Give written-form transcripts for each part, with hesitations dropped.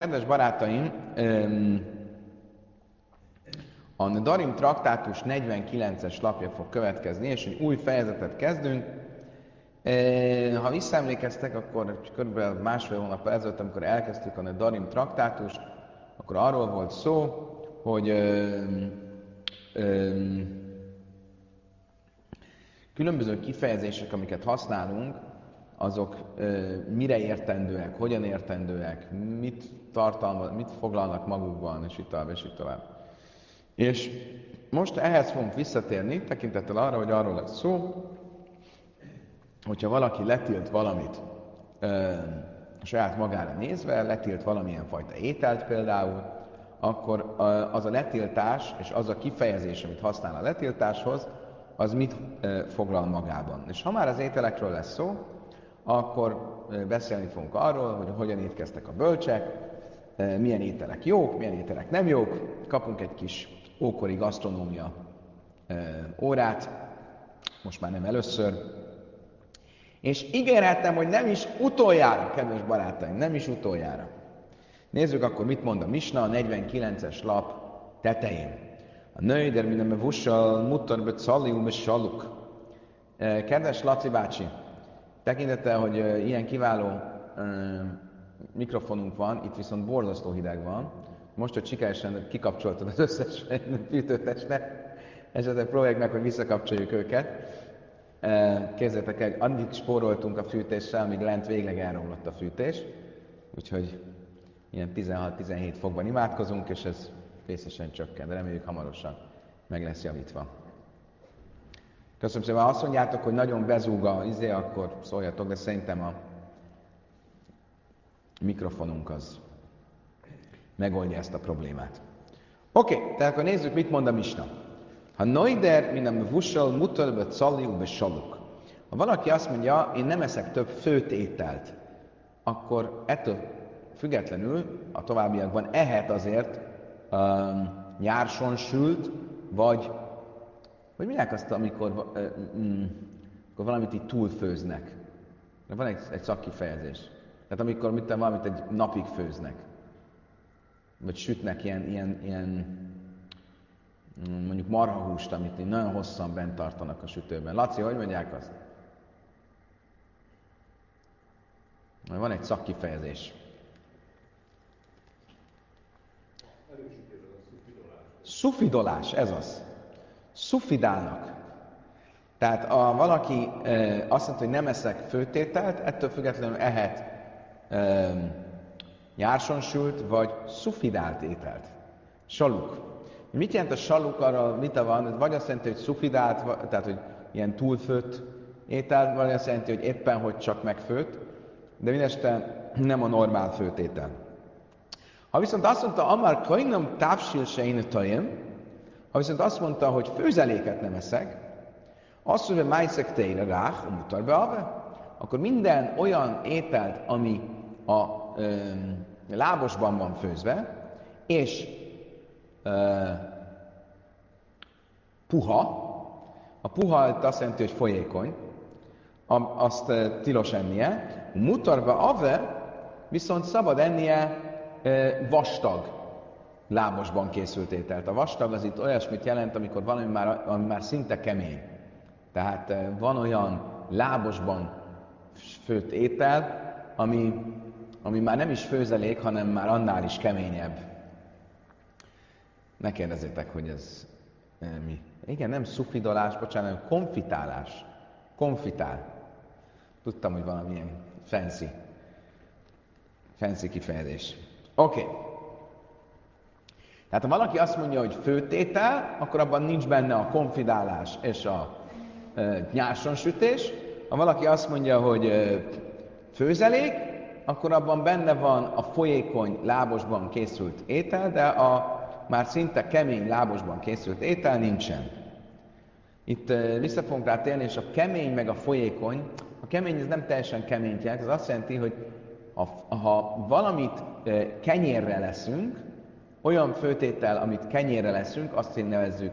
Kedves barátaim, a Darim Traktátus 49-es lapja fog következni, és egy új fejezetet kezdünk. Ha visszaemlékeztek, akkor kb. Másfél hónap ezelőtt, amikor elkezdtük a Darim Traktátust, akkor arról volt szó, hogy különböző kifejezések, amiket használunk, azok mire értendőek, hogyan értendőek, mit foglalnak magukban, és így tovább, és így tovább. És most ehhez fogunk visszatérni, tekintettel arra, hogy arról lesz szó, hogyha valaki letilt valamit saját magára nézve, letilt valamilyen fajta ételt például, akkor az a letiltás és az a kifejezés, amit használ a letiltáshoz, az mit foglal magában. És ha már az ételekről lesz szó, akkor beszélni fogunk arról, hogy hogyan étkeztek a bölcsek, milyen ételek jók, milyen ételek nem jók. Kapunk egy kis ókori gasztronómia órát, most már nem először. És ígérhettem, hogy nem is utoljára, kedves barátaim, nem is utoljára. Nézzük akkor, mit mond a Mishnah, a 49-es lap tetején. A nőider mindenbe vussal, mutarbe calium és saluk. Kedves Laci bácsi, tekintettel, hogy ilyen kiváló mikrofonunk van, itt viszont borzasztó hideg van. Most, hogy sikeresen kikapcsoltad az összes fűtőtestet, esetleg próbáljuk meg, hogy visszakapcsoljuk őket. Képzeljétek el, addig spóroltunk a fűtéssel, amíg lent végleg elromlott a fűtés. Úgyhogy ilyen 16-17 fokban imádkozunk, és ez vészesen csökken, de reméljük hamarosan meg lesz javítva. Köszönöm szépen, ha azt mondjátok, hogy nagyon bezúg a izé, akkor szóljatok, de szerintem a mikrofonunk az megoldja ezt a problémát. Oké, tehát akkor nézzük, mit mond a Misna. Ha noider, mint a mvusol, mutalbe, caliúbe, saluk. Ha valaki azt mondja, én nem eszek több főt ételt, akkor ettől függetlenül a továbbiakban ehet azért nyárson sült, vagy minek azt, amikor valamit így túlfőznek. Van egy szakkifejezés. Tehát amikor valamit egy napig főznek. Vagy sütnek ilyen mondjuk marhahúst, amit nagyon hosszan bent tartanak a sütőben. Laci, hogy mondják azt? Van egy szakkifejezés. Szufidolás, ez az. Szufidálnak. Tehát ha valaki azt mondta, hogy nem eszek főtételt, ettől függetlenül ehet jársonsült vagy szufidált ételt. Saluk. Mit jelent a saluk, arra vita van? Vagy azt jelenti, hogy szufidált, tehát hogy ilyen túlfőtt ételt, vagy azt jelenti, hogy éppen hogy csak megfőtt, de mindesten nem a normál főtétel. Ha viszont azt mondta, amár kajnam távsil se én tajem, ha viszont azt mondta, hogy főzeléket nem eszek, azt mondja, hogy májszek tejre rák, a mutarbe ave, akkor minden olyan ételt, ami a lábosban van főzve, és puha, a puha azt jelenti, hogy folyékony, azt tilos ennie, a mutarbe ave viszont szabad ennie vastag, lábosban készült ételt. A vastag az itt olyasmit jelent, amikor valami már szinte kemény. Tehát van olyan lábosban főtt étel, ami már nem is főzelék, hanem már annál is keményebb. Ne kérdezzétek, hogy ez mi. Igen, nem szufidolás, bocsánat, hanem konfitálás. Konfitál. Tudtam, hogy valamilyen fancy kifejezés. Oké. Tehát ha valaki azt mondja, hogy főtétel, akkor abban nincs benne a konfidálás és a nyársonsütés. Ha valaki azt mondja, hogy főzelék, akkor abban benne van a folyékony lábosban készült étel, de a már szinte kemény lábosban készült étel nincsen. Itt vissza fogunk rá térni, és a kemény meg a folyékony, a kemény ez nem teljesen keményt jelent, ez azt jelenti, hogy ha valamit kenyérre leszünk, olyan főtétel, amit kenyérre leszünk, azt én nevezzük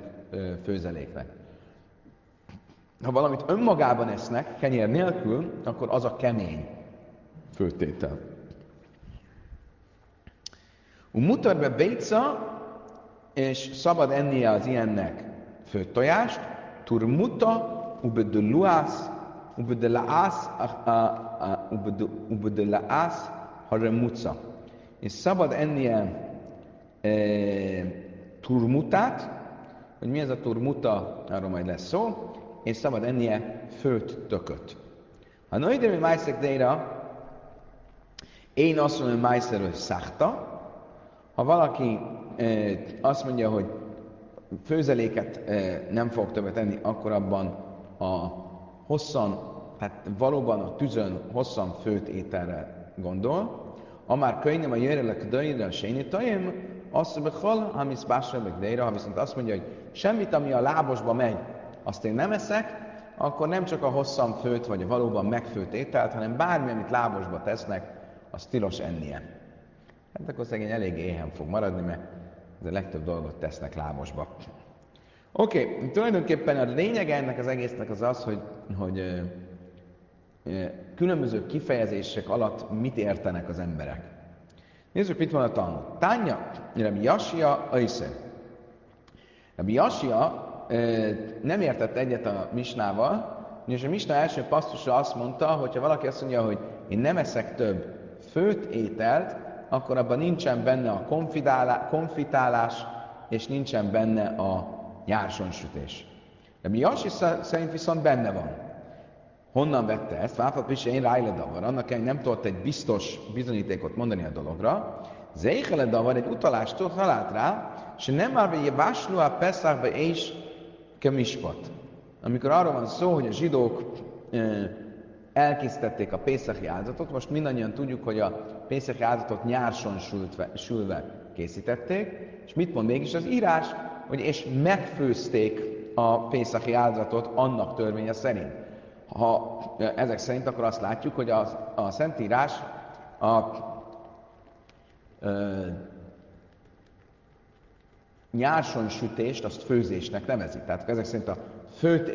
főzeléknek. Ha valamit önmagában esznek, kenyér nélkül, akkor az a kemény főtétel. Mutar be beica, és szabad ennie az ilyennek főtt tojást, turmuta, ubeduluász, ubedulaász, haremuca. És szabad ennie turmutát, hogy mi ez a turmuta, arról majd lesz szó, és szabad ennie főtt tököt. Ha nőidemi májszek deira, én azt mondom, hogy májszerő száhta. Ha valaki azt mondja, hogy főzeléket nem fog többet enni, akkor abban a hosszan, tehát valóban a tüzön hosszan főtt ételre gondol. Amár könyvem a jörelek dőjére a séni tajem, azt bekhol, ha mi szpásrelek dőjére, ha viszont azt mondja, hogy semmit, ami a lábosba megy, azt én nem eszek, akkor nem csak a hosszan főtt, vagy a valóban megfőtt ételt, hanem bármi, amit lábosba tesznek, az tilos ennie. Hát akkor szegény elég éhen fog maradni, mert de legtöbb dolgot tesznek lábosba. Oké, tulajdonképpen a lényeg ennek az egésznek az az, hogy különböző kifejezések alatt mit értenek az emberek. Nézzük, mit van a Talmud. Tánja, Rabbi Yoshiya, Aiszer. Rabbi Yoshiya nem értett egyet a Mishnával, és a Misna első passzusa azt mondta, hogy ha valaki azt mondja, hogy én nem eszek több főtt ételt, akkor abban nincsen benne a konfitálás, és nincsen benne a jársonsütés. De mi Yoshiya szerint viszont benne van. Honnan vette ezt? Váfat Pisein Rájledavar. Annak elég nem tudott egy biztos bizonyítékot mondani a dologra. Zeicheledavar egy utalástól talált rá, és nem már vagy Vásló a Pészakba és Kemispat. Amikor arról van szó, hogy a zsidók elkészítették a pészaki áldozatot, most mindannyian tudjuk, hogy a pészaki áldozatot nyárson sülve készítették, és mit mond mégis az írás, hogy és megfőzték a pészaki áldozatot annak törvénye szerint. Ha ezek szerint, akkor azt látjuk, hogy a Szentírás nyárson sütést azt főzésnek nevezik. Tehát ezek szerint a főtt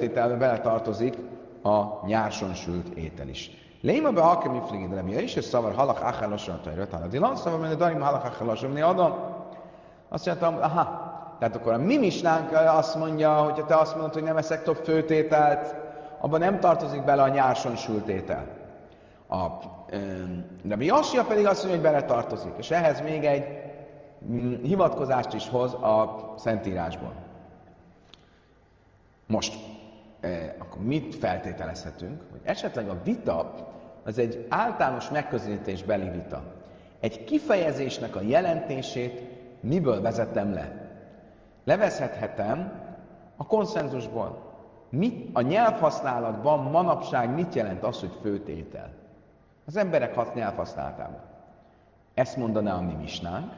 ételbe beletartozik a nyárson sült étel is. Léma be akemi fligid remia is, és szavar halak áhálasan tajröt áladilan, szavar menő darim halak áhálasan, né adom. Azt mondtam, aha, tehát akkor a mi misnánk azt mondja, hogyha te azt mondod, hogy nem eszek több főtt ételt, abban nem tartozik bele a nyárson sült étel. A Rabbi Yoshiya pedig azt mondja, hogy bele tartozik, és ehhez még egy hivatkozást is hoz a Szentírásból. Most, akkor mit feltételezhetünk? Hogy esetleg a vita, az egy általános megközelítésbeli vita. Egy kifejezésnek a jelentését miből vezetem le? Levezhethetem a konszenzusból. A nyelvhasználatban manapság mit jelent az, hogy főtétel? Az emberek hat nyelvhasználatában. Ezt mondaná a mi misnánk.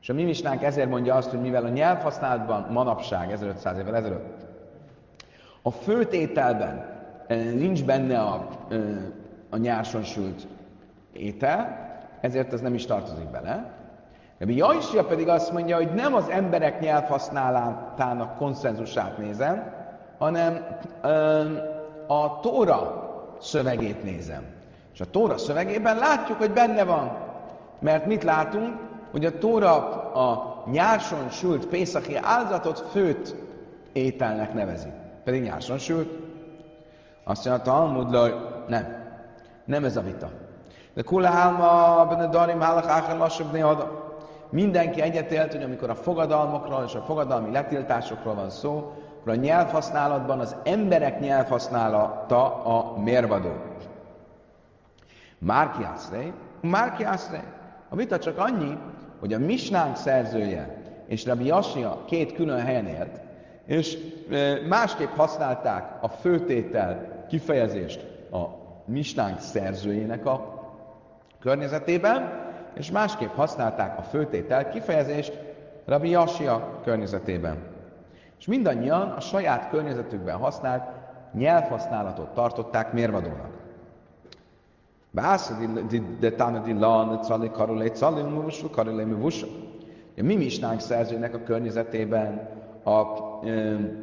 És a mi misnánk ezért mondja azt, hogy mivel a nyelvhasználatban manapság 1500 évvel ezelőtt a főtt ételben nincs benne a nyárson sült étel, ezért ez nem is tartozik bele. Rabbi Yoshiya pedig azt mondja, hogy nem az emberek nyelvhasználatának konszenzusát nézem, hanem a Tóra szövegét nézem. És a Tóra szövegében látjuk, hogy benne van. Mert mit látunk? Hogy a Tóra a nyárson sült pészaki áldozatot főtt ételnek nevezi. Pedig nyárson sült. Azt mondja, Talmud, nem ez a vita. De kulálma, benne darim, hálak, ákán, lassabb, né adam. Mindenki egyetért, hogy amikor a fogadalmakról és a fogadalmi letiltásokról van szó, akkor a nyelvhasználatban az emberek nyelvhasználata a mérvadó. Márki ászré. A vita csak annyi, hogy a misnánk szerzője és Rabbi Yoshiya két külön helyen élt, és másképp használták a főtétel kifejezést a misnánk szerzőjének a környezetében, és másképp használták a főtétel kifejezést Rabbi Yoshiya környezetében. És mindannyian a saját környezetükben használt nyelvhasználatot tartották mérvadónak. A mi misnánk szerzőnek a környezetében a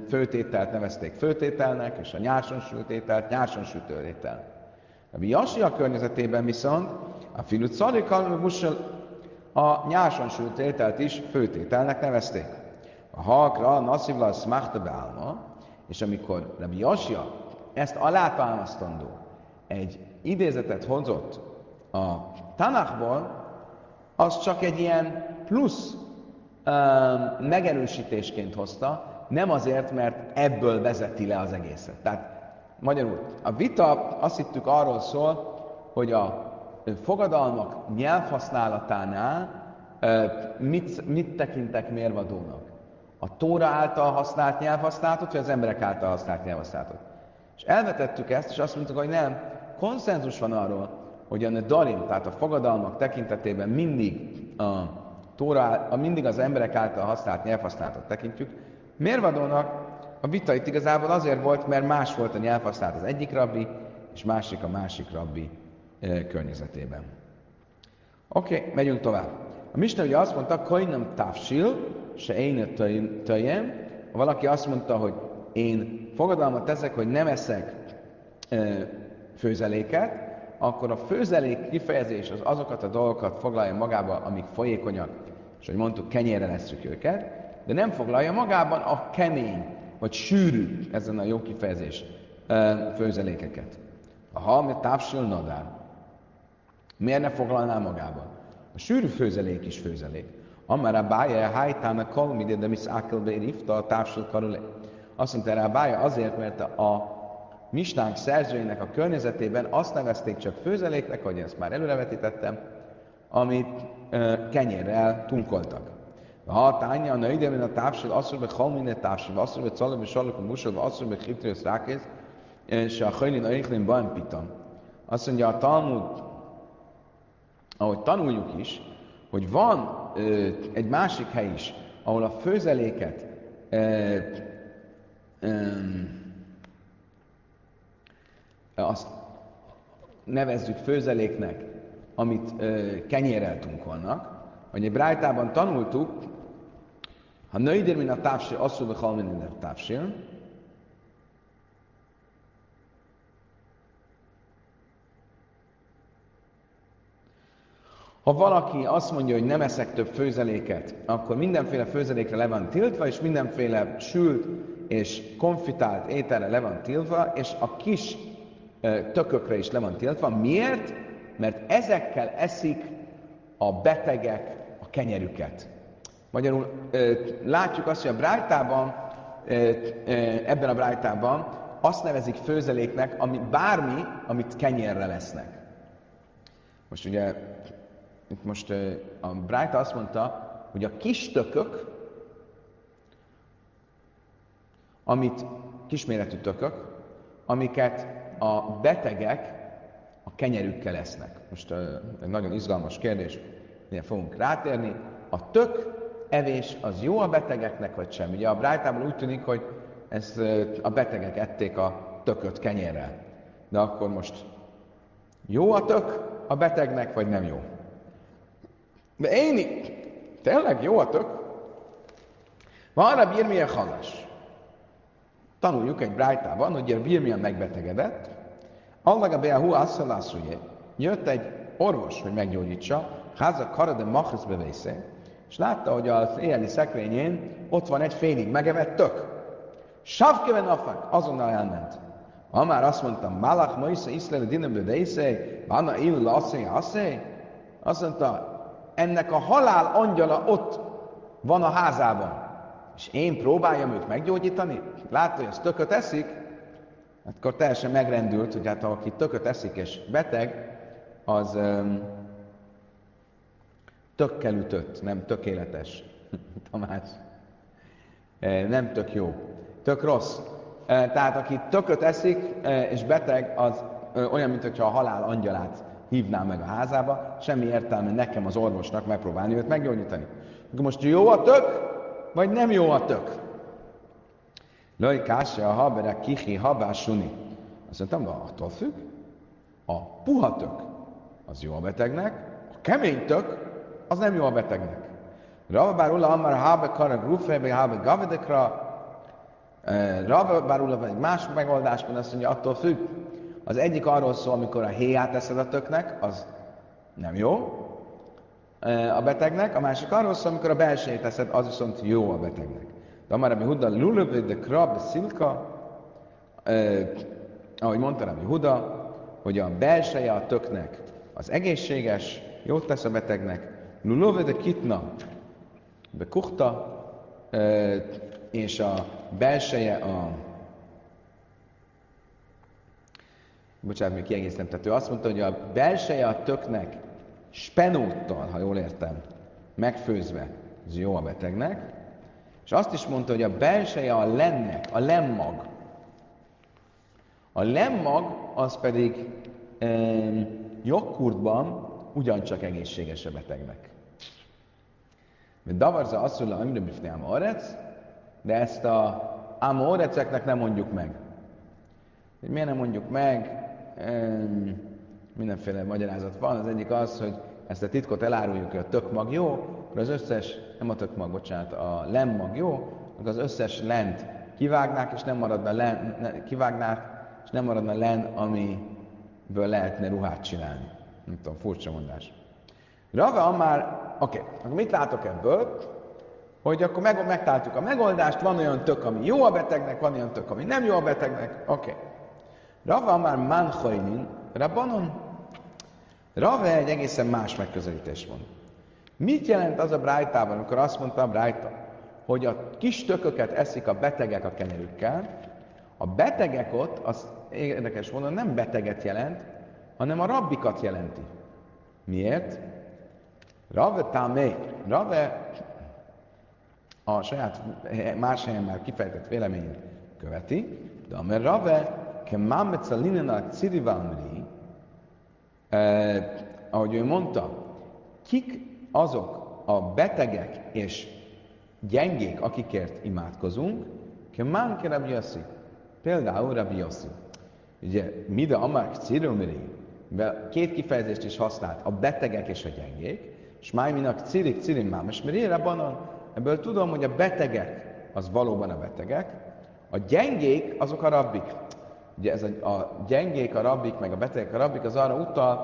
főtételt nevezték főtételnek, és a nyársonsült ételt nyársonsütő étel. Rabbi Yoshiya környezetében viszont A filut szanikan mussal, a nyásan sült ételt is főtételnek nevezték. A halkra naszivla smachta beálma, és amikor Rabbi Yoshiya ezt alátámasztandó egy idézetet hozott a Tanakhból, az csak egy ilyen plusz megerősítésként hozta, nem azért, mert ebből vezeti le az egészet. Tehát magyarul a vita, azt hittük, arról szól, hogy a fogadalmak nyelvhasználatánál mit tekintek mérvadónak? A Tóra által használt nyelvhasználatot, vagy az emberek által használt nyelvhasználatot? És elvetettük ezt, és azt mondtuk, hogy nem, konszenzus van arról, hogy a Darim, tehát a fogadalmak tekintetében mindig a Tóra, mindig az emberek által használt nyelvhasználatot tekintjük. Mérvadónak a vita itt igazából azért volt, mert más volt a nyelvhasználat az egyik rabbi, és másik a másik rabbi környezetében. Oké, megyünk tovább. A Mishnah ugye azt mondta, hogy nem tafsil, se én töjem. Valaki azt mondta, hogy én fogadalmat teszek, hogy nem eszek főzeléket, akkor a főzelék kifejezés az azokat a dolgokat foglalja magába, amik folyékonyak, és hogy mondtuk, kenyérre leszük őket, de nem foglalja magában a kemény, vagy sűrű, ezen a jó kifejezés, főzelékeket. A halmi távsül nadár. Miért ne foglalná magában? A sűrű főzelék is főzelék. Amara bája hájtának kalmide, de misz ákelbe rifta a távsül karulé. Azt mondta rá bája azért, mert a Misnánk szerzőinek a környezetében azt nevezték csak főzeléknek, hogy ezt már előrevetítettem, amit kenyérrel tunkoltak. Ha tánja a női, de mint a távsor, asszorbe halmine távsor, asszorbe calombe sarlok a musorba, asszorbe hiptrius rákész, és a hajlin a éklén bajn pitan. Azt mondja a Talmud, ahogy tanuljuk is, hogy van egy másik hely is, ahol a főzeléket azt nevezzük főzeléknek, amit kenyérrel tunkolnak, vagy egy Bráitában tanultuk, ha nőidir min a távsér, asszul vagy halmin min a távsér, ha valaki azt mondja, hogy nem eszek több főzeléket, akkor mindenféle főzelékre le van tiltva, és mindenféle sült és konfitált ételre le van tiltva, és a kis tökökre is le van tiltva. Miért? Mert ezekkel eszik a betegek a kenyerüket. Magyarul látjuk azt, hogy a Bráitában, ebben a Bráitában azt nevezik főzeléknek, ami bármi, amit kenyérre lesznek. Most ugye, itt most a Bráita azt mondta, hogy a kis tökök, amit kisméretű tökök, amiket a betegek a kenyerükkel lesznek. Most egy nagyon izgalmas kérdés, mire fogunk rátérni. A tök evés az jó a betegeknek, vagy sem? Ugye a Bráitában úgy tűnik, hogy ezt a betegek ették a tököt kenyérrel. De akkor most jó a tök a betegnek, vagy nem jó? De én tényleg jó a tök? Van a bírmilyen halas. Tanuljuk egy Bráitában, hogy a Birmian megbetegedett, annak a Behu Asszalászújé, jött egy orvos, hogy meggyógyítsa, háza karade machesz bevészé, és látta, hogy az éjjeli szekrényén ott van egy félig megevett tök. Sávkeven afak, azonnal elment. Ha már azt mondtam, Málach Moise Iszlele Dinebe Vészé, Bána Illula Asszé Asszé, azt mondta, ennek a halál angyala ott van a házában, és én próbáljam őt meggyógyítani? Látta, hogy az tököt eszik, akkor teljesen megrendült, hogy hát aki tököt eszik és beteg, az tökkel ütött, nem tökéletes. Tamás, nem tök jó, tök rossz. Tehát aki tököt eszik és beteg, az olyan, mintha a halál angyalát hívná meg a házába, semmi értelme nekem az orvosnak megpróbálni őt meggyógyítani. Most jó a tök, vagy nem jó a tök? Lajkása, habere, kihi, habásuni. Azt mondtam, attól függ, a puha tök az jó a betegnek, a kemény tök az nem jó a betegnek. Rababárula, amara, habe, kara, grufebe, habe, gavedekra. Rababárula, vagy más megoldásban azt mondja, attól függ. Az egyik arról szól, amikor a héját eszed a töknek, az nem jó a betegnek, a másik arról szól, amikor a belsejét teszed, az viszont jó a betegnek. De a Rebbe Huda, lulav de krab szilka, ahogy mondta Rebbe Huda, hogy a belseje a töknek az egészséges, jót tesz a betegnek, lulav de kitna be kuchta, és a belseje a... Bocsánat, még kiegészítem, tehát ő azt mondta, hogy a belseje a töknek spenóttal, ha jól értem, megfőzve, ez jó a betegnek, és azt is mondta, hogy a belseje a lennek, a lemmag. A lemmag az pedig joghurtban ugyancsak egészséges a betegnek. Mert davarza asszulla amire bifne amorec, de ezt a amoreceknek nem mondjuk meg. Miért nem mondjuk meg? Mindenféle magyarázat van. Az egyik az, hogy ezt a titkot eláruljuk, hogy a tökmag jó, akkor az összes, nem a tökmag, bocsánat, a lemmag jó, akkor az összes lent kivágnák, és nem maradna len, amiből lehetne ruhát csinálni. Nem tudom, furcsa mondás. Rava már, oké, akkor mit látok ebből? Hogy akkor megtaláltuk a megoldást, van olyan tök, ami jó a betegnek, van olyan tök, ami nem jó a betegnek, oké. Rava már manchoinin, Rabbanon. Rava egy egészen más megközelítés van. Mit jelent az a Bráitában, amikor azt mondta a Bráita, hogy a kis tököket eszik a betegek a kenyerükkel? A betegek ott, az érdekes volna, nem beteget jelent, hanem a rabbikat jelenti. Miért? Rava tamé. Rava a saját más helyen már kifejtett véleményét követi, de amely Rava ahogy ő mondta, kik azok a betegek és gyengék, akikért imádkozunk, például Rabbi Yoshiya. Ugye, mida amár cirumri, két kifejezést is használt, a betegek és a gyengék, és májminak cirik cirim mámas, mert én ebből tudom, hogy a betegek, az valóban a betegek, a gyengék azok a rabbik. Ugye ez a gyengék, a rabbik, meg a betegek, a rabbik az arra utal,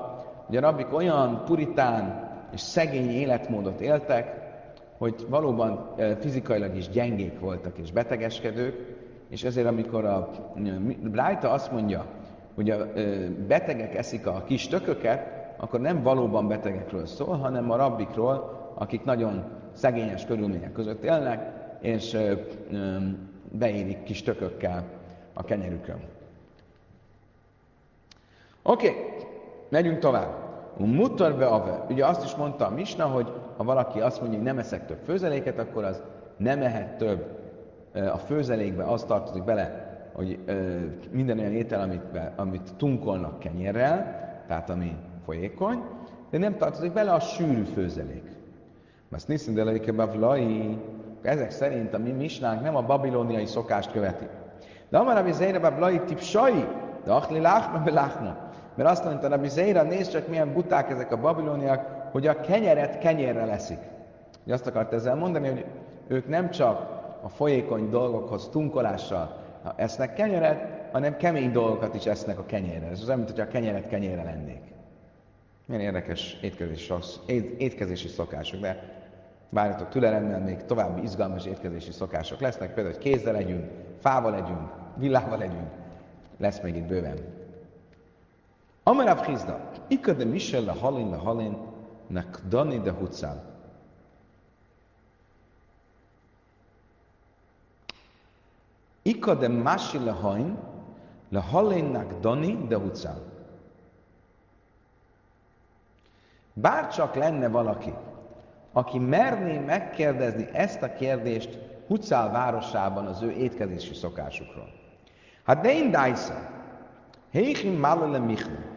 hogy a rabbik olyan puritán és szegény életmódot éltek, hogy valóban fizikailag is gyengék voltak és betegeskedők, és ezért amikor a Bráita azt mondja, hogy a betegek eszik a kis tököket, akkor nem valóban betegekről szól, hanem a rabbikról, akik nagyon szegényes körülmények között élnek, és beérik kis tökökkel a kenyerükön. Oké, megyünk tovább. Mutar be ave. Ugye azt is mondta a Misna, hogy ha valaki azt mondja, hogy nem eszek több főzeléket, akkor az nem ehet több. A főzelékbe az tartozik bele, hogy minden olyan étel, amit tunkolnak kenyérrel, tehát ami folyékony, de nem tartozik bele a sűrű főzelék. Ezek szerint a mi Misnánk nem a babiloniai szokást követi. De amár Rabbi Zeira bablai tipsai, de achli láchma be láchma. Mert azt mondta Rabbi Zeira, nézd csak milyen buták ezek a babiloniak, hogy a kenyeret kenyérre leszik. Ugye azt akart ezzel mondani, hogy ők nem csak a folyékony dolgokhoz tunkolással esznek kenyeret, hanem kemény dolgokat is esznek a kenyérre. Ez az olyan, mintha a kenyeret kenyérre lennék. Milyen érdekes étkezési szokások, de várjatok türelemmel, még további izgalmas étkezési szokások lesznek, például, hogy kézzel legyünk, fával legyünk, villával legyünk. Lesz még itt bőven. Amarab Hizda, ikad de Michel le halin, nek Dani de Hutzal. Ikad de Masi le halin, nek Dani de Hutzal. Bárcsak lenne valaki, aki merné megkérdezni ezt a kérdést Hutzal városában az ő étkezési szokásukról. Hát de én dájszá, héjhim málele michne,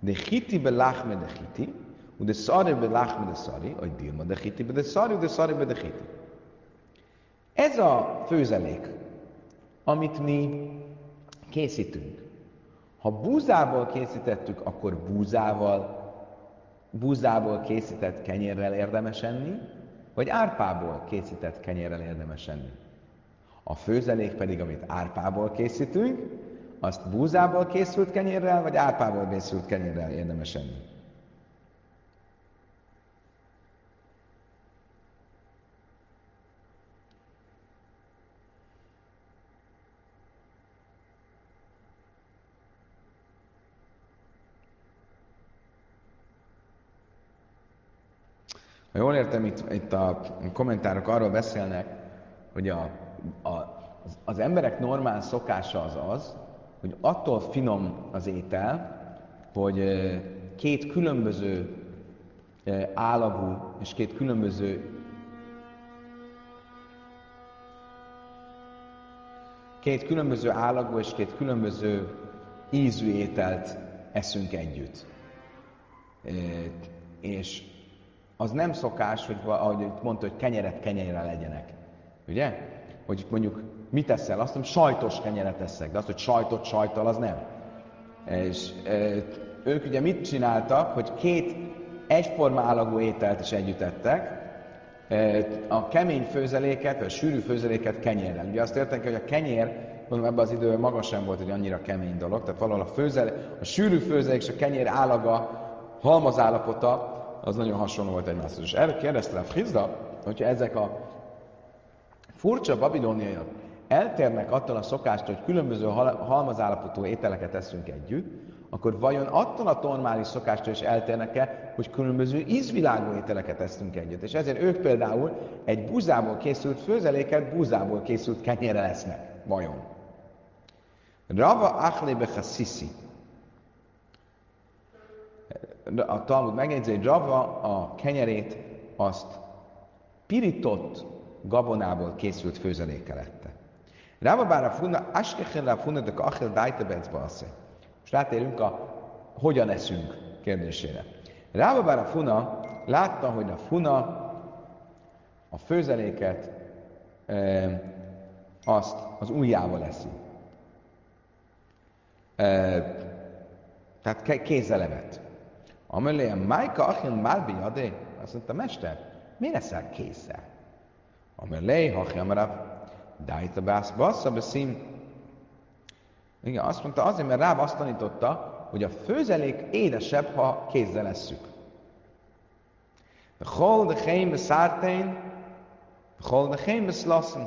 de hiti be láchme de hiti, de szari be láchme de szari, vagy dilma de hiti be de szari be de hiti. Ez a főzelék, amit mi készítünk. Ha búzából készítettük, akkor búzából készített kenyérrel érdemes enni, vagy árpából készített kenyérrel érdemes enni. A főzelék pedig, amit árpából készítünk, azt búzából készült kenyérrel, vagy árpából készült kenyérrel érdemes enni. Ha jól értem, itt a kommentárok arról beszélnek, hogy az emberek normál szokása az, hogy attól finom az étel, hogy két különböző állagú és két különböző állagú és két különböző ízű ételt eszünk együtt. És az nem szokás, hogy ahogy mondta, hogy kenyeret kenyérre legyenek. Ugye? Hogy mondjuk mit eszel? Azt mondom, sajtos kenyeret eszek, de azt, hogy sajtot sajttal, az nem. És ők ugye mit csináltak, hogy két egyforma állagú ételt is együtt ettek, a kemény főzeléket, vagy a sűrű főzeléket kenyérrel. Ugye azt értem, hogy a kenyér, mondom, ebben az időben maga sem volt egy annyira kemény dolog, tehát valahol a sűrű főzelék és a kenyér állaga, halmazállapota, az nagyon hasonló volt egymáshoz. És erre kérdezte a Frizda, hogyha ezek a furcsa babilóniaiak eltérnek attól a szokástól, hogy különböző halmazállapotú ételeket eszünk együtt, akkor vajon attól a normális szokástól is eltérnek-e, hogy különböző ízvilágú ételeket eszünk együtt? És ezért ők például egy búzából készült főzeléket búzából készült kenyérrel esznek. Vajon? Rava achlébe chassisi. A Talmud megjegyzi, hogy Rava a kenyerét azt pirított gabonából készült főzelékkel ette. Rava bára funna, askechenra funna, de kachel dájtebenzba asszé. Most rátérünk a hogyan eszünk kérdésére. Rava bára funna látta, hogy a funna a főzeléket azt az ujjával eszi. Tehát kézzel evett. Amelé a Májka Achin Málbi Adé, azt mondta, mester, mi leszel kézzel? Amelé, Hachemrav, Dájta Bász, Bassza Beszim. Igen, azt mondta, azért, mert Ráv azt tanította, hogy a főzelék édesebb, ha kézzel lesszük. Hol de Heim Szártén, Hol de Heim Szlaszn.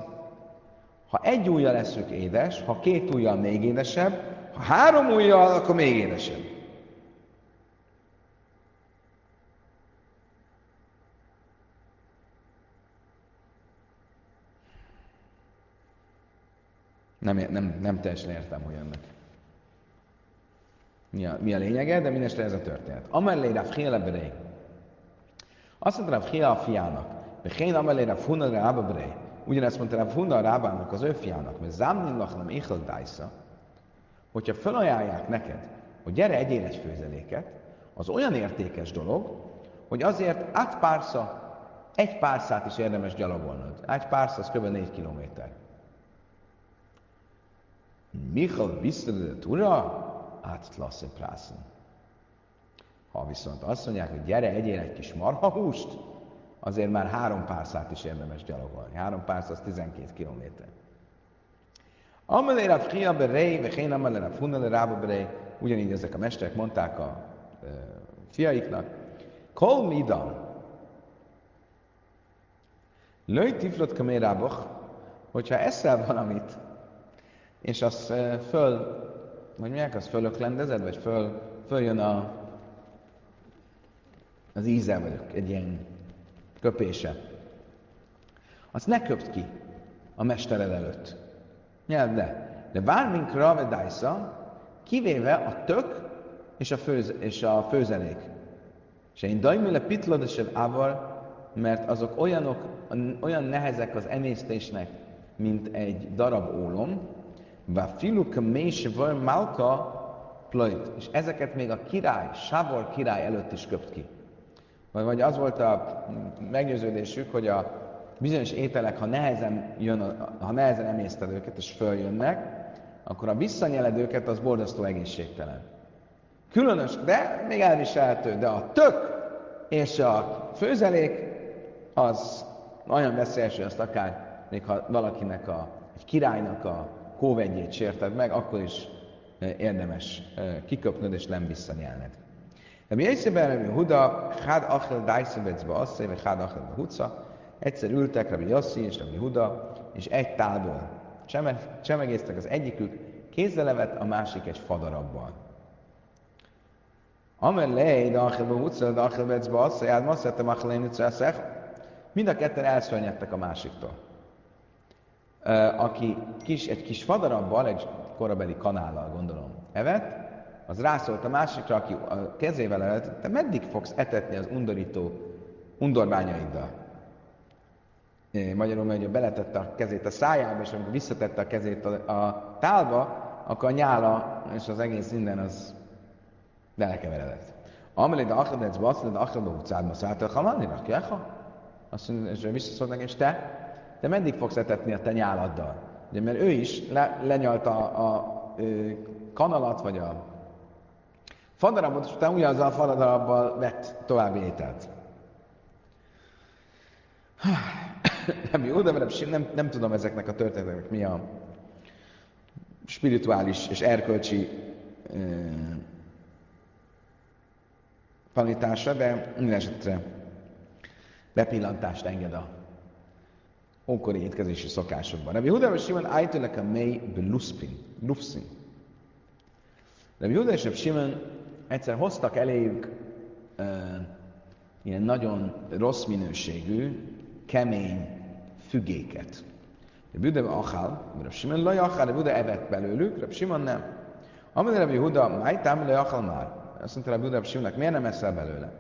Ha egy ujjal leszük édes, ha két ujjal még édesebb, ha három ujjal, akkor még édesebb. Nem teljesen értem, hogy ennek mi a lényege, de mindenesetre ez a történet. Amellé Rav Hia le Brei. Azt mondta Rav Hia a fiának, Bechén amellé Rav Huna Rába Brei. Ugyanezt mondta Rav Huna a Rábának, az ő fiának, mert Zámnin lachlam échel dájsza, hogyha felajánlják neked, hogy gyere egyél egy főzeléket, az olyan értékes dolog, hogy azért egy párszát is érdemes gyalogolnod. Egy pársz az kb. 4 kilométer. Michal visszadedet ura, átlasz egy prászon. Ha viszont azt mondják, hogy gyere, egyél egy kis marhahúst, azért már 3 párszát is érdemes gyalogolni. 3 pársz az 12 kilométer. Amelé Rav Hia berei, vechén amelé Rav Huna le Rába berei, ugyanígy ezek a mesterek mondták a fiaiknak, kol midam, löj tiflot kamé rábach, hogyha eszel valamit, és az fölöklendezed, vagy följön az íze, vagy egy ilyen köpése. Azt ne köpt ki a mestered előtt. Nyelvd le. De bármink ravedájsza, kivéve a tök és a főzelék. És én dajműle pitlodesebb ávar, mert azok olyan nehezek az emésztésnek, mint egy darab ólom, és ezeket még a király, Sábor király előtt is köpt ki. Vagy az volt a meggyőződésük, hogy a bizonyos ételek, ha nehezen emészted őket, és följönnek, akkor a visszanyeled őket, az borzasztó egészségtelen. Különös, de még elviselhető, de a tök és a főzelék az olyan veszélyes, hogy azt akár, még ha valakinek, egy királynak a kóvegyét sérted meg, akkor is érdemes kiköpnöd és nem visszanyelned. Rabbi Yehuda, Rebbe Huda, Hád Achel Dájszebecbe Asszé, vagy Hád Achel Bahuca, egyszer ültek Rabbi Yoshiya és Rabbi Huda, és egy tálból csemegéztek az egyikük, kézzel evett, a másik egy fadarabbal. Amelej, de Achilba utca, de Achilba ecba assza, jád ma szettem Achilén utca, mind a ketten elszörnyedtek a másiktól. Aki egy kis fadarabbal, egy korabeli kanállal gondolom evett, az rászólt a másikra, aki a kezével elvetett, te meddig fogsz etetni az undorító undorványaiddal? Magyarul, hogy beletette a kezét a szájába, és amikor visszatette a kezét a tálba, akkor a nyála és az egész minden az belekeveredett. Amelé de Achadec Baszle, de Achadba utcádba szálltál Hamanni, Rakjaha? Azt mondja, és visszaszólt neki, és te meddig fogsz etetni a te nyáladdal? Ugye, mert ő is lenyalta a kanalat, vagy a fadarabot, és utána ugyanazzal a fadarabbal vett további ételt. Nem jó, de nem tudom ezeknek a történeteknek mi a spirituális és erkölcsi tanítása, de minden esetre bepillantást enged a ókori étkezési szokásokban. Rabbi Huda és Shimon ájtőlek a mely beluszpin. Rabbi Huda és Rabbi Shimon egyszer hoztak eléjük ilyen nagyon rossz minőségű, kemény fügéket. Rabbi Yehuda achal, Rabbi Shimon lo yachal, Rabbi Yehuda evett belőlük, Rabbi Shimon nem. Amire Rabbi Yehuda májtám lo yachal már. Azt mondta Rabbi Yehuda Rabbi Shimonnak, miért nem eszel belőle?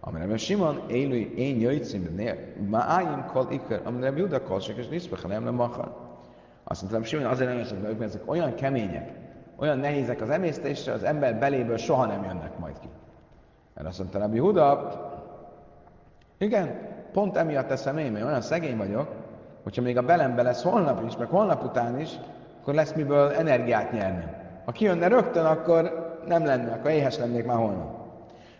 Amire Rabbi Shimon élői én jöjtszimben, májim kol ikör, amire Rabbi Yehuda kolsik és niszpechelem le machal. Azt mondta Rabbi Shimon, azért nem esett belőlük, mert ezek olyan kemények, olyan nehézek az emésztésre, az ember beléből soha nem jönnek majd ki. Erre azt mondta Rabbi Yehuda, igen, pont emiatt eszem én, mert olyan szegény vagyok, hogyha még a belembe lesz holnap is, meg holnap után is, akkor lesz miből energiát nyernem. Ha kijönne rögtön, akkor nem lenne, akkor éhes lennék már holnap.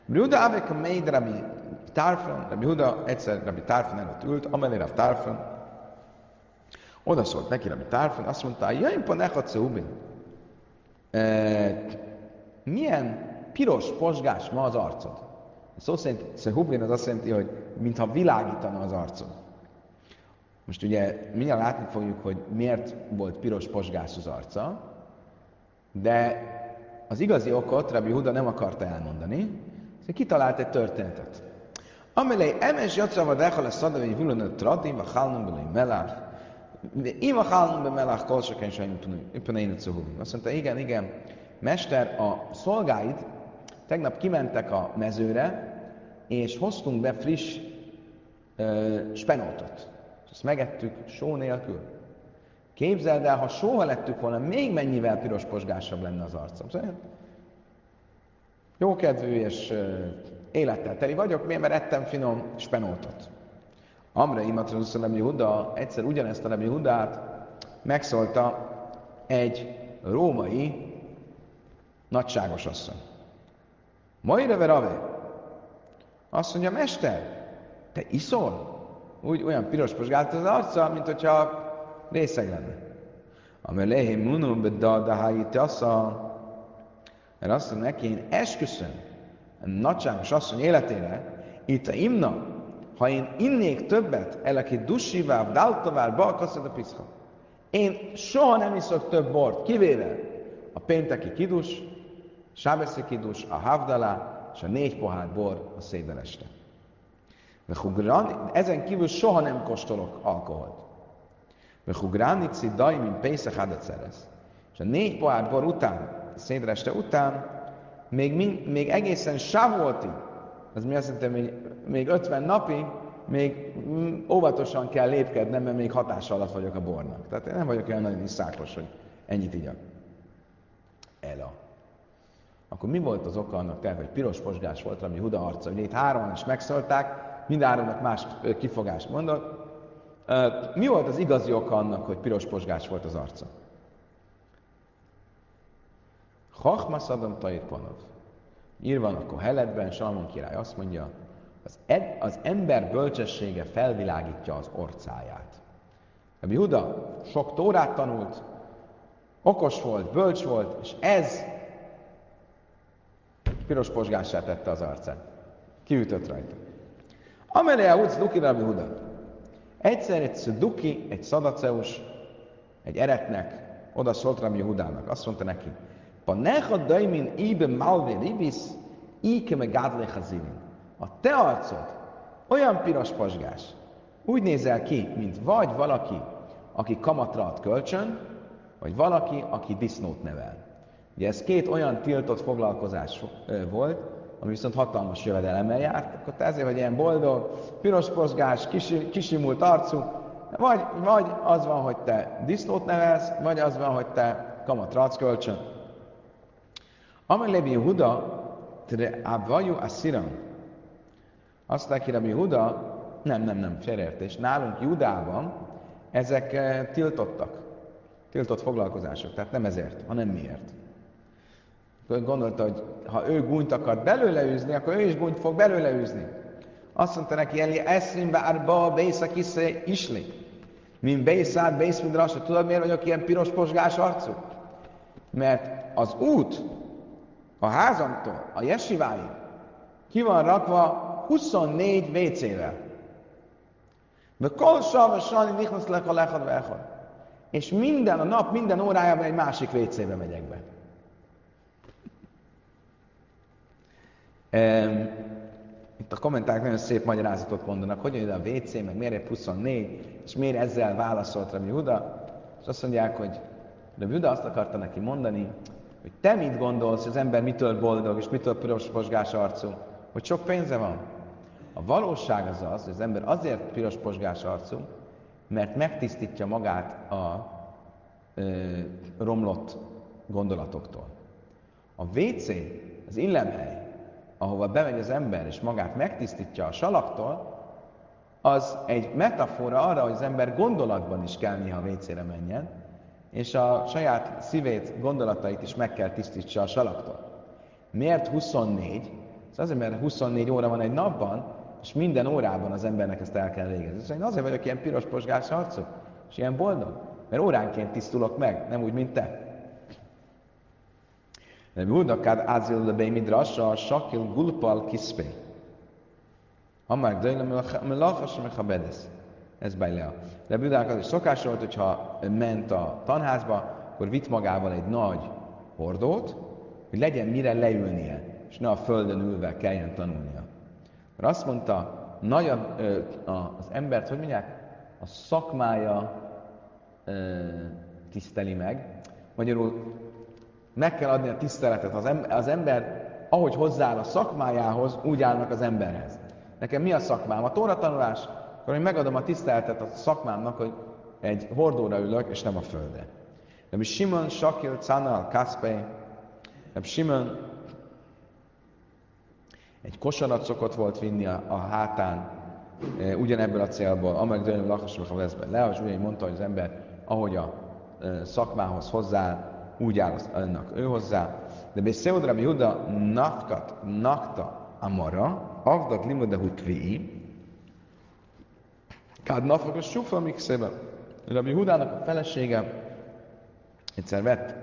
Rabbi Huda avec a maid Rabbi Tarfon, Rabbi Huda egyszer Rabbi Tarfon előtt ült, amelé Rabbi Tarfon. Oda szólt neki Rabbi Tarfon, azt mondta, jöjjön pont nehatszó ubin. Milyen piros posgás ma az arcod? Szó szerint Szehubrin az azt jelenti, hogy mintha világítana az arcod. Most ugye mindjárt látni fogjuk, hogy miért volt piros posgás az arca, de az igazi okot Rabbi Huda nem akarta elmondani, és kitalált egy történetet. Amelé emes jacavad echol a szadavény hullanő tradim, vagy hálnumban egy melach, de ima hálnumban melach kolsaken sajnúton, éppen én a Szehubrin. Azt mondta, igen, mester, a szolgáid tegnap kimentek a mezőre, és hoztunk be friss spenótot. Ezt megettük só nélkül. Képzeld el, ha sóha lettük volna, még mennyivel piros posgásabb lenne az arcom. Szóval jókedvű és élettel teli vagyok, miért? Mert ettem finom spenótot. Amra imatrusz a Rebbe Huda, egyszer ugyanezt a Rebbe Hudát megszólta egy római nagyságos asszony. Maire verave. Azt mondja, mester, te iszol? Úgy olyan piros posgált az arca, mint hogyha részeg lenne. Amelé munum bedadaháji tasszal. Mert azt mondja neki, én esküszöm a nagyságos asszony életére, itt a imna, ha én innék többet, elaki dussivá, dáltavár, balkasszad a piszha. Én soha nem iszok több bort, kivéve a pénteki kidus, Sábeszi kidus, a havdalá és a 4 pohár bor a szédel este. Ezen kívül soha nem kóstolok alkoholt. Vehugránici daimin pészakhadat szerez. És a 4 pohár bor után, a szédel este után, még egészen sávoltig, az mi azt jelenti, még 50 napig, még óvatosan kell lépkednem, mert még hatása alatt vagyok a bornak. Tehát én nem vagyok olyan nagyon iszákos, hogy ennyit igyak. Ela. Akkor mi volt az oka annak, tehát, hogy piros posgás volt Rabbi Huda arca? Ugye itt 3-an is megszólták, mindáromnak más kifogást mondott. Mi volt az igazi oka annak, hogy piros posgás volt az arca? Chachma szadam tair panov. Ír van a Koheletben, Salmon király azt mondja, az ember bölcsessége felvilágítja az orcáját. Rabbi Huda sok tórát tanult, okos volt, bölcs volt, és ez piros posgássá tette az arcát. Kiütött rajta. Amelé a utc duki Rabbi Huda. Egyszer egy szeduki, egy szadaceus, egy eretnek oda szólt Rabbi Hudának. Azt mondta neki, pa nechad daimin ibe malve ribis, íke meg gádlé hazinin. A te arcod olyan piros posgás, úgy nézel ki, mint vagy valaki, aki kamatra ad kölcsön, vagy valaki, aki disznót nevel. Ugye ez két olyan tiltott foglalkozás volt, ami viszont hatalmas jövedelemmel járt, akkor te ezért vagy ilyen boldog, piros posgás, kisimult arcú, vagy az van, hogy te disznót nevelsz, vagy az van, hogy te kamatra adsz kölcsön. Amely Rebbe Huda, abvajú a sziram. Azt neki Rebbe Huda, nem, félreértés. Nálunk Judában ezek tiltottak. Tiltott foglalkozások, tehát nem ezért, hanem miért. Gondolta, hogy ha ő gúnyt akar belőle űzni, akkor ő is gúnyt fog belőle űzni. Azt mondta neki, Eli eszrimbe árba Pészaki islik. Mint Pészát, Pészmidrasra. Tudod, miért vagyok ilyen piros posgás arcú? Mert az út a házamtól, a jesiváig ki van rakva 24 WC-vel. De kolsav a sani nihnaszlek a lechad velchad. És minden a nap, minden órájában egy másik WC-be megyek be. Itt a kommenták nagyon szép magyarázatot mondanak, hogy ide a WC, meg miért épp 24, és miért ezzel válaszolt Rebbe Huda, és azt mondják, hogy Rebbe Huda azt akarta neki mondani, hogy te mit gondolsz, az ember mitől boldog, és mitől piros posgás arcú, hogy sok pénze van. A valóság az az, hogy az ember azért piros posgás arcú, mert megtisztítja magát a romlott gondolatoktól. A WC, az illemhely, ahova bemegy az ember, és magát megtisztítja a salaktól, az egy metafora arra, hogy az ember gondolatban is kell néha vécére menjen, és a saját szívét, gondolatait is meg kell tisztítsa a salaktól. Miért 24? Ez azért, mert 24 óra van egy napban, és minden órában az embernek ezt el kell végezni. Én azért vagyok ilyen piros posgás arcú, és ilyen boldog, mert óránként tisztulok meg, nem úgy, mint te. Rebbe Huda kád ázil lebé midrasa, sakil gulpal kiszpé. Amár döjlöm, melachas mechabedesz. Ez bejlea. Rebbe Hudának az is szokás volt, hogyha ment a tanházba, akkor vitt magával egy nagy hordót, hogy legyen mire leülnie, és ne a földön ülve kelljen tanulnia. Mert azt mondta, nagy az embert, hogy mondják, a szakmája tiszteli meg. Magyarul meg kell adni a tiszteletet. Az ember, ahogy hozzááll a szakmájához, úgy állnak az emberhez. Nekem mi a szakmám? A Tóra tanulás? Akkor én megadom a tiszteletet a szakmámnak, hogy egy hordóra ülök, és nem a földre. Rabbi Shimon, Shakil, Canal, Kaspei. Rabbi Shimon egy kosarat szokott volt vinni a hátán, ugyanebből a célból, amelyik dőlőbb lakosok a veszben. Leos úgy mondta, hogy az ember, ahogy a szakmához hozzááll, úgy áll önnek ő hozzá. De beszéld Rebbe Huda nafkat nakta amara, avdat limudahu tvii, kád nafkos sufla mixébe. Rebbe Hudának a felesége egyszer vett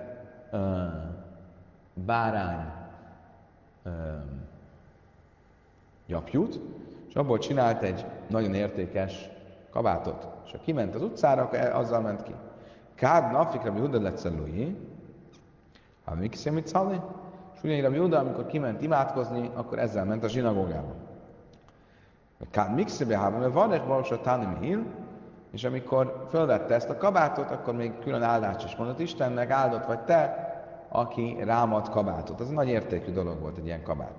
bárány gyapjút, és abból csinált egy nagyon értékes kabátot. És ha kiment az utcára, akkor azzal ment ki. Kád nafik Rebbe Huda lecelluji, ha még kiszem mit szállni? És ugyanígy Rebbe Huda, amikor kiment imádkozni, akkor ezzel ment a zsinagógába. Kán mikszébe hába, mert van egy valósa tánemi hír, és amikor fölvette ezt a kabátot, akkor még külön áldást is mondott Istennek, áldott vagy te, aki rámad kabátot. Ez nagy értékű dolog volt egy ilyen kabát.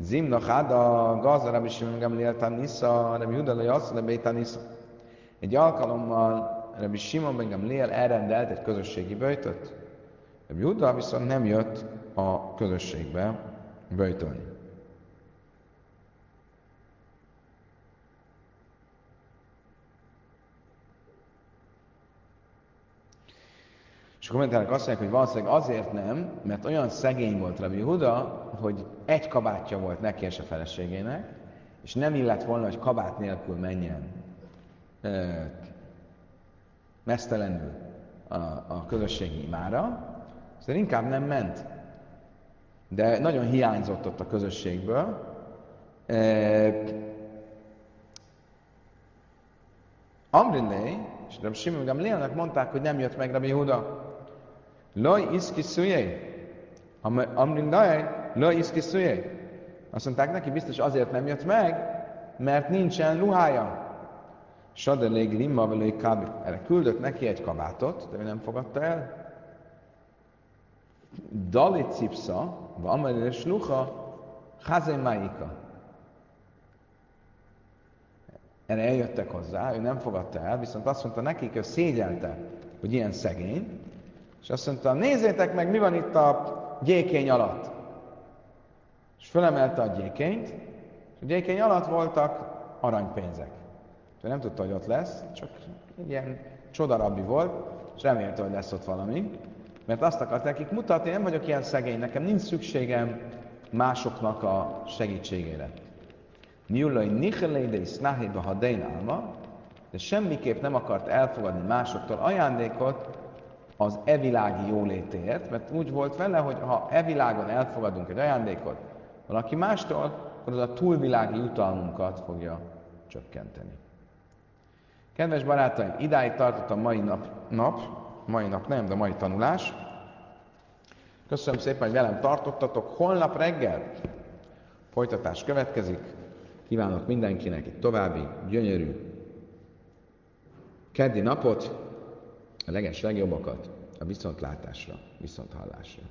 Zimna háda gazda Rabbi Shimon gamliel tanisza, Rebbe Huda lejasz, Rebbe tanisza. Egy alkalommal Rabbi Shimon gamliel elrendelt egy közösségi böjtöt. Rebbe Huda viszont nem jött a közösségbe böjtölni. És a kommentárok azt mondják, hogy valószínűleg azért nem, mert olyan szegény volt Rebbe Huda, hogy egy kabátja volt neki és a feleségének, és nem illett volna, hogy kabát nélkül menjen mesztelenül a közösségi imára, szóval inkább nem ment, de nagyon hiányzott ott a közösségből. Amrinei és Rebbe Shimon gamlielnek mondták, hogy nem jött meg Rebbe Huda. Loj iszki szüjjé. Amrinei, loj iszki szüjjé. Azt mondták neki, biztos azért nem jött meg, mert nincsen ruhája. Sadelég limma velői kábi. Erre küldött neki egy kabátot, de ő nem fogadta el. Dalit cipsza, va amelére sluha, házemáika. Erre eljöttek hozzá, ő nem fogadta el, viszont azt mondta nekik, ő szégyelte, hogy ilyen szegény, és azt mondta, nézzétek meg, mi van itt a gyékény alatt. És fölemelte a gyékényt, és a gyékény alatt voltak aranypénzek. Ő nem tudta, hogy ott lesz, csak ilyen csodarabbi volt, és remélte, hogy lesz ott valami, mert azt akart nekik mutatni, nem vagyok ilyen szegény, nekem nincs szükségem másoknak a segítségére. Miullai nichelédei sznáhéba hadein álma, de semmiképp nem akart elfogadni másoktól ajándékot az evilági jólétéért, mert úgy volt vele, hogy ha evilágon elfogadunk egy ajándékot valaki mástól, akkor az a túlvilági jutalmunkat fogja csökkenteni. Kedves barátaim, idáig tartott a mai tanulás. Köszönöm szépen, hogy velem tartottatok. Holnap reggel folytatás következik. Kívánok mindenkinek egy további gyönyörű keddi napot, a legeslegjobbakat, a viszontlátásra, viszonthallásra.